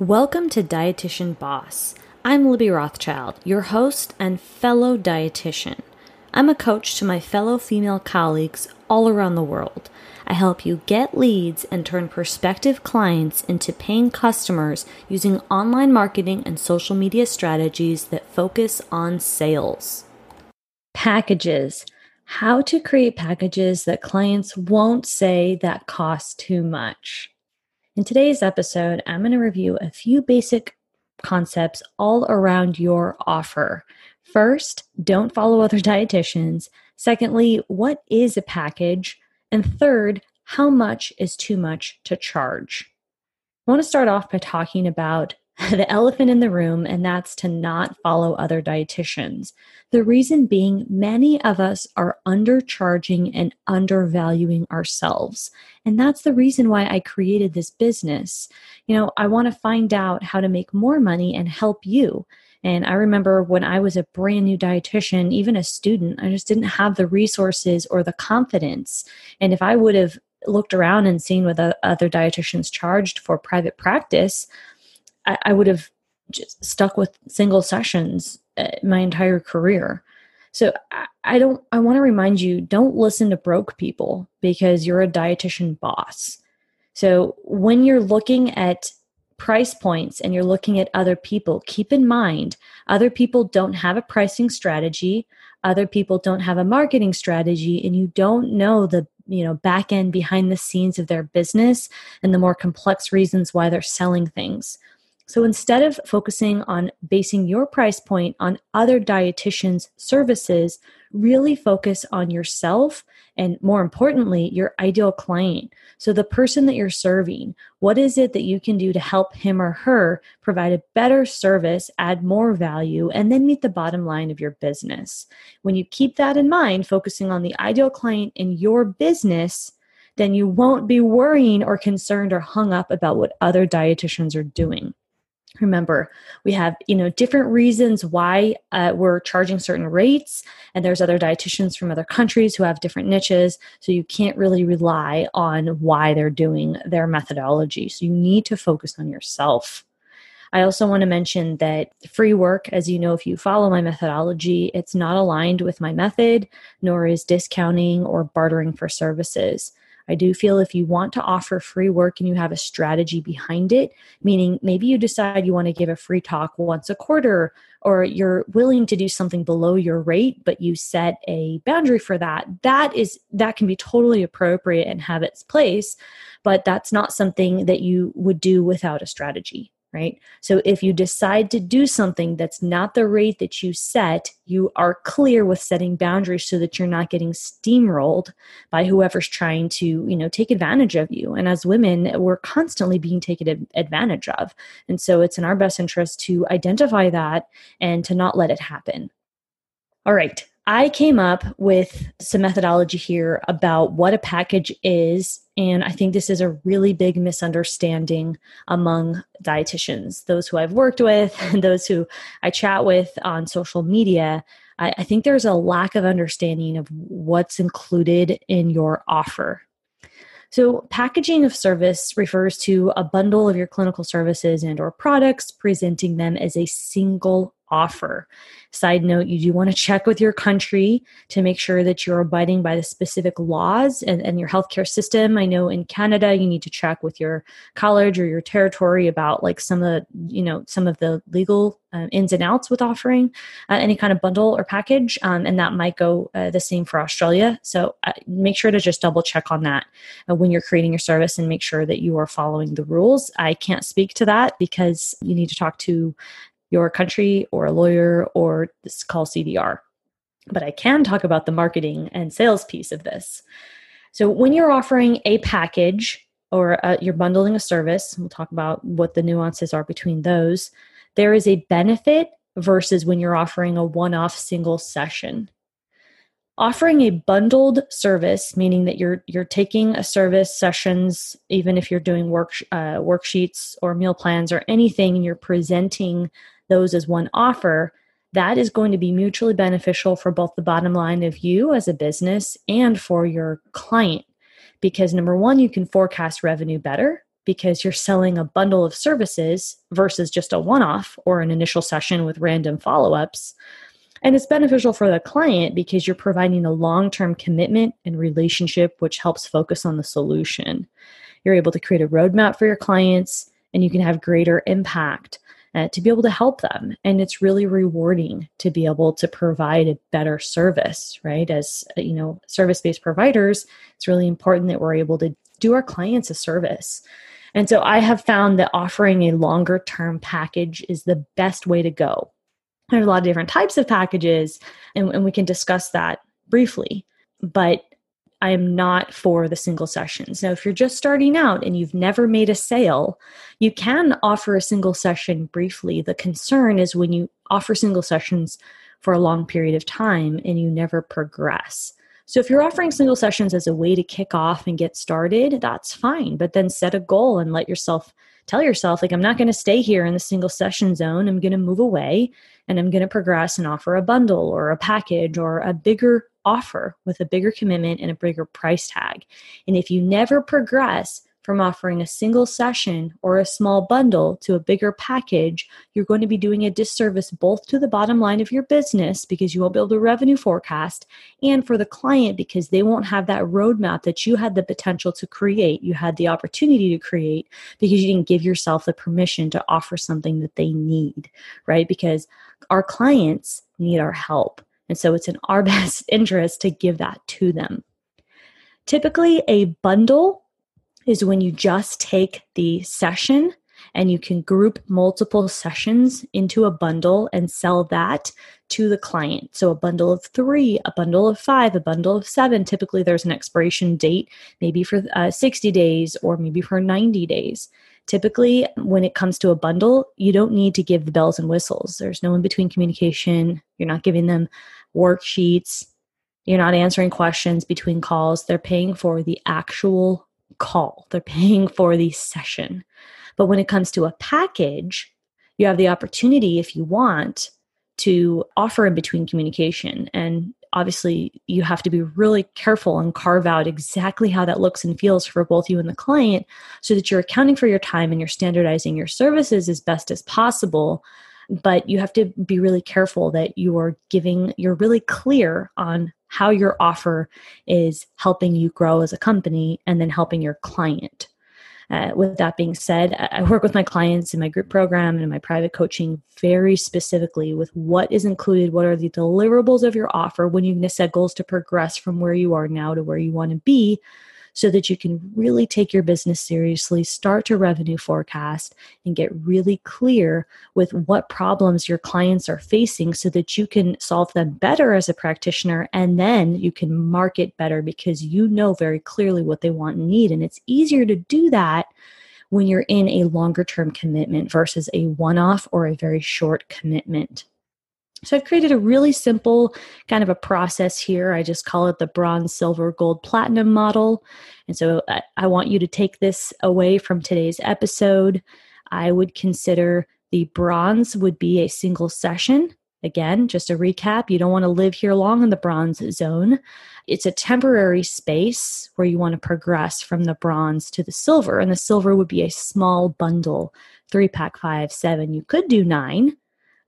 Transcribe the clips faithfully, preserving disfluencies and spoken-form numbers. Welcome to Dietitian Boss. I'm Libby Rothschild, your host and fellow dietitian. I'm a coach to my fellow female colleagues all around the world. I help you get leads and turn prospective clients into paying customers using online marketing and social media strategies that focus on sales. Packages. How to create packages that clients won't say that cost too much. In today's episode, I'm going to review a few basic concepts all around your offer. First, don't follow other dietitians. Secondly, what is a package? And third, how much is too much to charge? I want to start off by talking about the elephant in the room, and that's to not follow other dietitians. The reason being, many of us are undercharging and undervaluing ourselves. And that's the reason why I created this business. You know, I want to find out how to make more money and help you. And I remember when I was a brand new dietitian, even a student, I just didn't have the resources or the confidence. And if I would have looked around and seen what the other dietitians charged for private practice, I would have just stuck with single sessions my entire career. So I don't, I want to remind you, don't listen to broke people because you're a dietitian boss. So when you're looking at price points and you're looking at other people, keep in mind, other people don't have a pricing strategy. Other people don't have a marketing strategy, and you don't know the you know, back end behind the scenes of their business and the more complex reasons why they're selling things. So instead of focusing on basing your price point on other dietitians' services, really focus on yourself and, more importantly, your ideal client. So the person that you're serving, what is it that you can do to help him or her provide a better service, add more value, and then meet the bottom line of your business? When you keep that in mind, focusing on the ideal client in your business, then you won't be worrying or concerned or hung up about what other dietitians are doing. Remember, we have, you know, different reasons why uh, we're charging certain rates, and there's other dietitians from other countries who have different niches. So you can't really rely on why they're doing their methodology. So you need to focus on yourself. I also want to mention that free work, as you know, if you follow my methodology, it's not aligned with my method, nor is discounting or bartering for services. I do feel if you want to offer free work and you have a strategy behind it, meaning maybe you decide you want to give a free talk once a quarter, or you're willing to do something below your rate, but you set a boundary for that, that is that can be totally appropriate and have its place, but that's not something that you would do without a strategy, right? So if you decide to do something that's not the rate that you set, you are clear with setting boundaries so that you're not getting steamrolled by whoever's trying to, you know, take advantage of you. And as women, we're constantly being taken advantage of. And so it's in our best interest to identify that and to not let it happen. All right. I came up with some methodology here about what a package is, and I think this is a really big misunderstanding among dietitians, those who I've worked with and those who I chat with on social media. I, I think there's a lack of understanding of what's included in your offer. So packaging of service refers to a bundle of your clinical services and or products, presenting them as a single offer. Side note, you do want to check with your country to make sure that you're abiding by the specific laws and, and your healthcare system. I know in Canada, you need to check with your college or your territory about like some of the, you know, some of the legal uh, ins and outs with offering uh, any kind of bundle or package. Um, and that might go uh, the same for Australia. So uh, make sure to just double check on that uh, when you're creating your service and make sure that you are following the rules. I can't speak to that because you need to talk to your country or a lawyer or this is called C D R. But I can talk about the marketing and sales piece of this. So when you're offering a package or uh, you're bundling a service, we'll talk about what the nuances are between those, there is a benefit versus when you're offering a one-off single session. Offering a bundled service, meaning that you're you're taking a service sessions, even if you're doing work uh, worksheets or meal plans or anything, and you're presenting those as one offer, that is going to be mutually beneficial for both the bottom line of you as a business and for your client. Because number one, you can forecast revenue better because you're selling a bundle of services versus just a one-off or an initial session with random follow-ups. And it's beneficial for the client because you're providing a long-term commitment and relationship, which helps focus on the solution. You're able to create a roadmap for your clients, and you can have greater impact uh, to be able to help them. And it's really rewarding to be able to provide a better service, right? As you know, service-based providers, it's really important that we're able to do our clients a service. And so I have found that offering a longer-term package is the best way to go. There are a lot of different types of packages, and, and we can discuss that briefly, but I am not for the single sessions. Now, if you're just starting out and you've never made a sale, you can offer a single session briefly. The concern is when you offer single sessions for a long period of time and you never progress. So if you're offering single sessions as a way to kick off and get started, that's fine. But then set a goal and let yourself tell yourself, like, I'm not going to stay here in the single session zone. I'm going to move away and I'm going to progress and offer a bundle or a package or a bigger offer with a bigger commitment and a bigger price tag. And if you never progress from offering a single session or a small bundle to a bigger package, you're going to be doing a disservice both to the bottom line of your business because you won't be able to revenue forecast, and for the client because they won't have that roadmap that you had the potential to create, you had the opportunity to create, because you didn't give yourself the permission to offer something that they need, right? Because our clients need our help. And so it's in our best interest to give that to them. Typically, a bundle is when you just take the session and you can group multiple sessions into a bundle and sell that to the client. So a bundle of three, a bundle of five, a bundle of seven. Typically, there's an expiration date, maybe for uh, sixty days or maybe for ninety days. Typically, when it comes to a bundle, you don't need to give the bells and whistles. There's no in-between communication. You're not giving them worksheets. You're not answering questions between calls. They're paying for the actual call. They're paying for the session. But when it comes to a package, you have the opportunity, if you want, to offer in between communication. And obviously, you have to be really careful and carve out exactly how that looks and feels for both you and the client so that you're accounting for your time and you're standardizing your services as best as possible. But you have to be really careful that you are giving, you're really clear on how your offer is helping you grow as a company and then helping your client. Uh, with that being said, I work with my clients in my group program and in my private coaching very specifically with what is included, what are the deliverables of your offer when you're going to set goals to progress from where you are now to where you want to be so that you can really take your business seriously, start to revenue forecast, and get really clear with what problems your clients are facing so that you can solve them better as a practitioner, and then you can market better because you know very clearly what they want and need. And it's easier to do that when you're in a longer-term commitment versus a one-off or a very short commitment. So I've created a really simple kind of a process here. I just call it the bronze, silver, gold, platinum model. And so I, I want you to take this away from today's episode. I would consider the bronze would be a single session. Again, just a recap, you don't want to live here long in the bronze zone. It's a temporary space where you want to progress from the bronze to the silver. And the silver would be a small bundle, three pack, five, seven. You could do nine.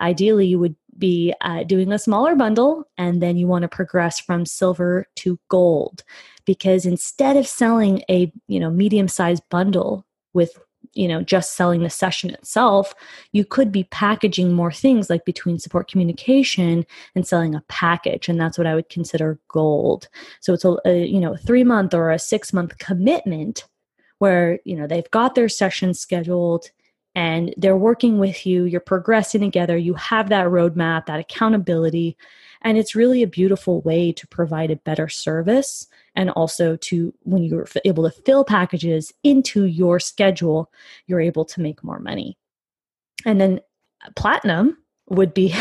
Ideally, you would be uh, doing a smaller bundle, and then you want to progress from silver to gold, because instead of selling a you know medium-sized bundle with you know just selling the session itself, you could be packaging more things like between support communication and selling a package, and that's what I would consider gold. So it's a, a you know three-month or a six-month commitment where you know they've got their session scheduled. And they're working with you, you're progressing together, you have that roadmap, that accountability, and it's really a beautiful way to provide a better service and also to, when you're able to fill packages into your schedule, you're able to make more money. And then platinum would be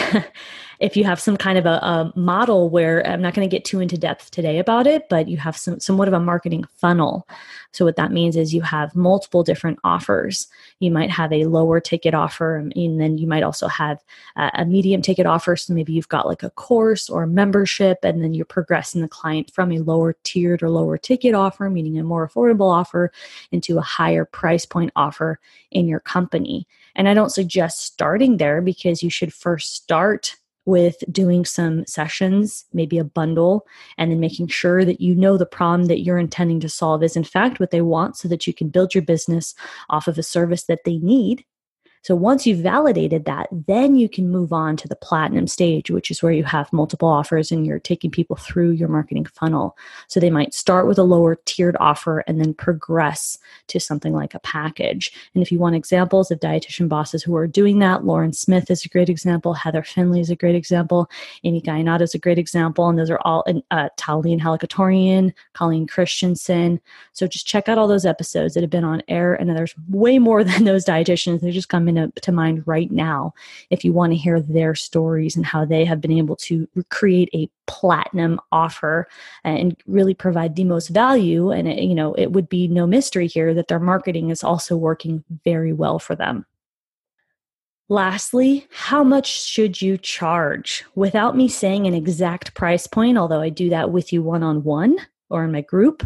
if you have some kind of a, a model where, I'm not going to get too into depth today about it, but you have some somewhat of a marketing funnel. So what that means is you have multiple different offers. You might have a lower ticket offer, and then you might also have a, a medium ticket offer. So maybe you've got like a course or a membership, and then you're progressing the client from a lower tiered or lower ticket offer, meaning a more affordable offer, into a higher price point offer in your company. And I don't suggest starting there, because you should first start with doing some sessions, maybe a bundle, and then making sure that you know the problem that you're intending to solve is in fact what they want, so that you can build your business off of a service that they need. So once you've validated that, then you can move on to the platinum stage, which is where you have multiple offers and you're taking people through your marketing funnel. So they might start with a lower tiered offer and then progress to something like a package. And if you want examples of dietitian bosses who are doing that, Lauren Smith is a great example. Heather Finley is a great example. Amy Gainado is a great example. And those are all, uh, Talene Halikatorian, Colleen Christensen. So just check out all those episodes that have been on air. And there's way more than those dietitians. They just come To, to mind right now if you want to hear their stories and how they have been able to create a platinum offer and really provide the most value. And it, you know, it would be no mystery here that their marketing is also working very well for them. Lastly, how much should you charge? Without me saying an exact price point, although I do that with you one-on-one or in my group,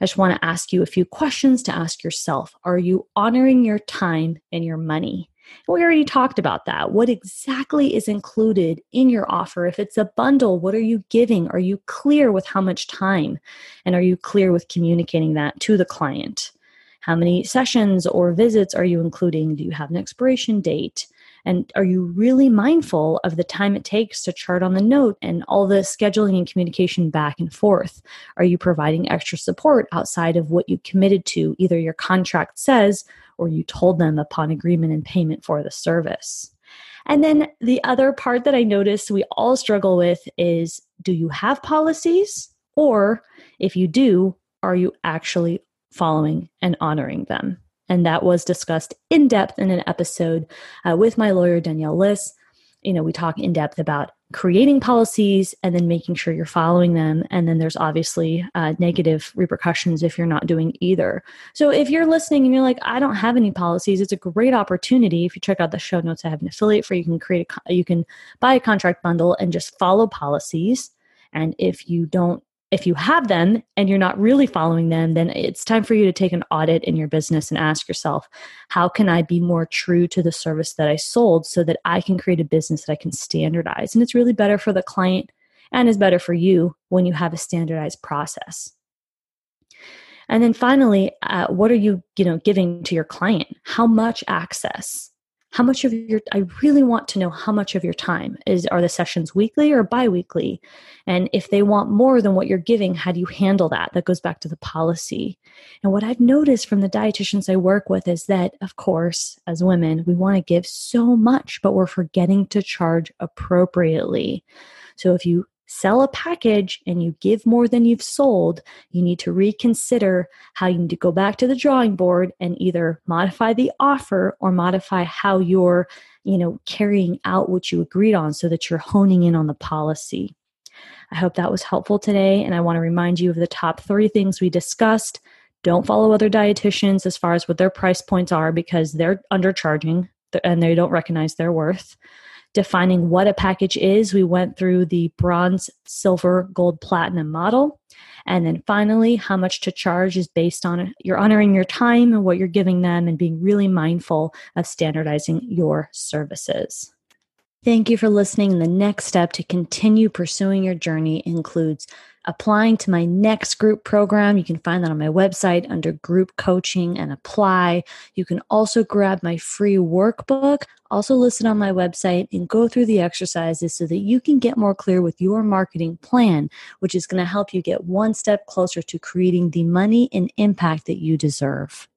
I just want to ask you a few questions to ask yourself. Are you honoring your time and your money? We already talked about that. What exactly is included in your offer? If it's a bundle, what are you giving? Are you clear with how much time? And are you clear with communicating that to the client? How many sessions or visits are you including? Do you have an expiration date? And are you really mindful of the time it takes to chart on the note and all the scheduling and communication back and forth? Are you providing extra support outside of what you committed to, either your contract says or you told them upon agreement and payment for the service? And then the other part that I noticed we all struggle with is, do you have policies? Or if you do, are you actually following and honoring them? And that was discussed in depth in an episode uh, with my lawyer, Danielle Liss. You know, we talk in depth about creating policies and then making sure you're following them. And then there's obviously uh, negative repercussions if you're not doing either. So if you're listening and you're like, I don't have any policies, it's a great opportunity. If you check out the show notes, I have an affiliate for you. Can create a, you can buy a contract bundle and just follow policies. And if you don't, If you have them and you're not really following them, then it's time for you to take an audit in your business and ask yourself, how can I be more true to the service that I sold so that I can create a business that I can standardize? And it's really better for the client and is better for you when you have a standardized process. And then finally, uh, what are you, you know, giving to your client? How much access? How much of your, I really want to know how much of your time is, are the sessions weekly or biweekly? And if they want more than what you're giving, how do you handle that? That goes back to the policy. And what I've noticed from the dietitians I work with is that, of course, as women, we want to give so much, but we're forgetting to charge appropriately. So if you sell a package and you give more than you've sold, you need to reconsider how you need to go back to the drawing board and either modify the offer or modify how you're, you know, carrying out what you agreed on so that you're honing in on the policy. I hope that was helpful today. And I want to remind you of the top three things we discussed. Don't follow other dietitians as far as what their price points are, because they're undercharging and they don't recognize their worth. Defining what a package is, we went through the bronze, silver, gold, platinum model. And then finally, how much to charge is based on you're honoring your time and what you're giving them and being really mindful of standardizing your services. Thank you for listening. The next step to continue pursuing your journey includes applying to my next group program. You can find that on my website under group coaching and apply. You can also grab my free workbook, also listed on my website, and go through the exercises so that you can get more clear with your marketing plan, which is going to help you get one step closer to creating the money and impact that you deserve.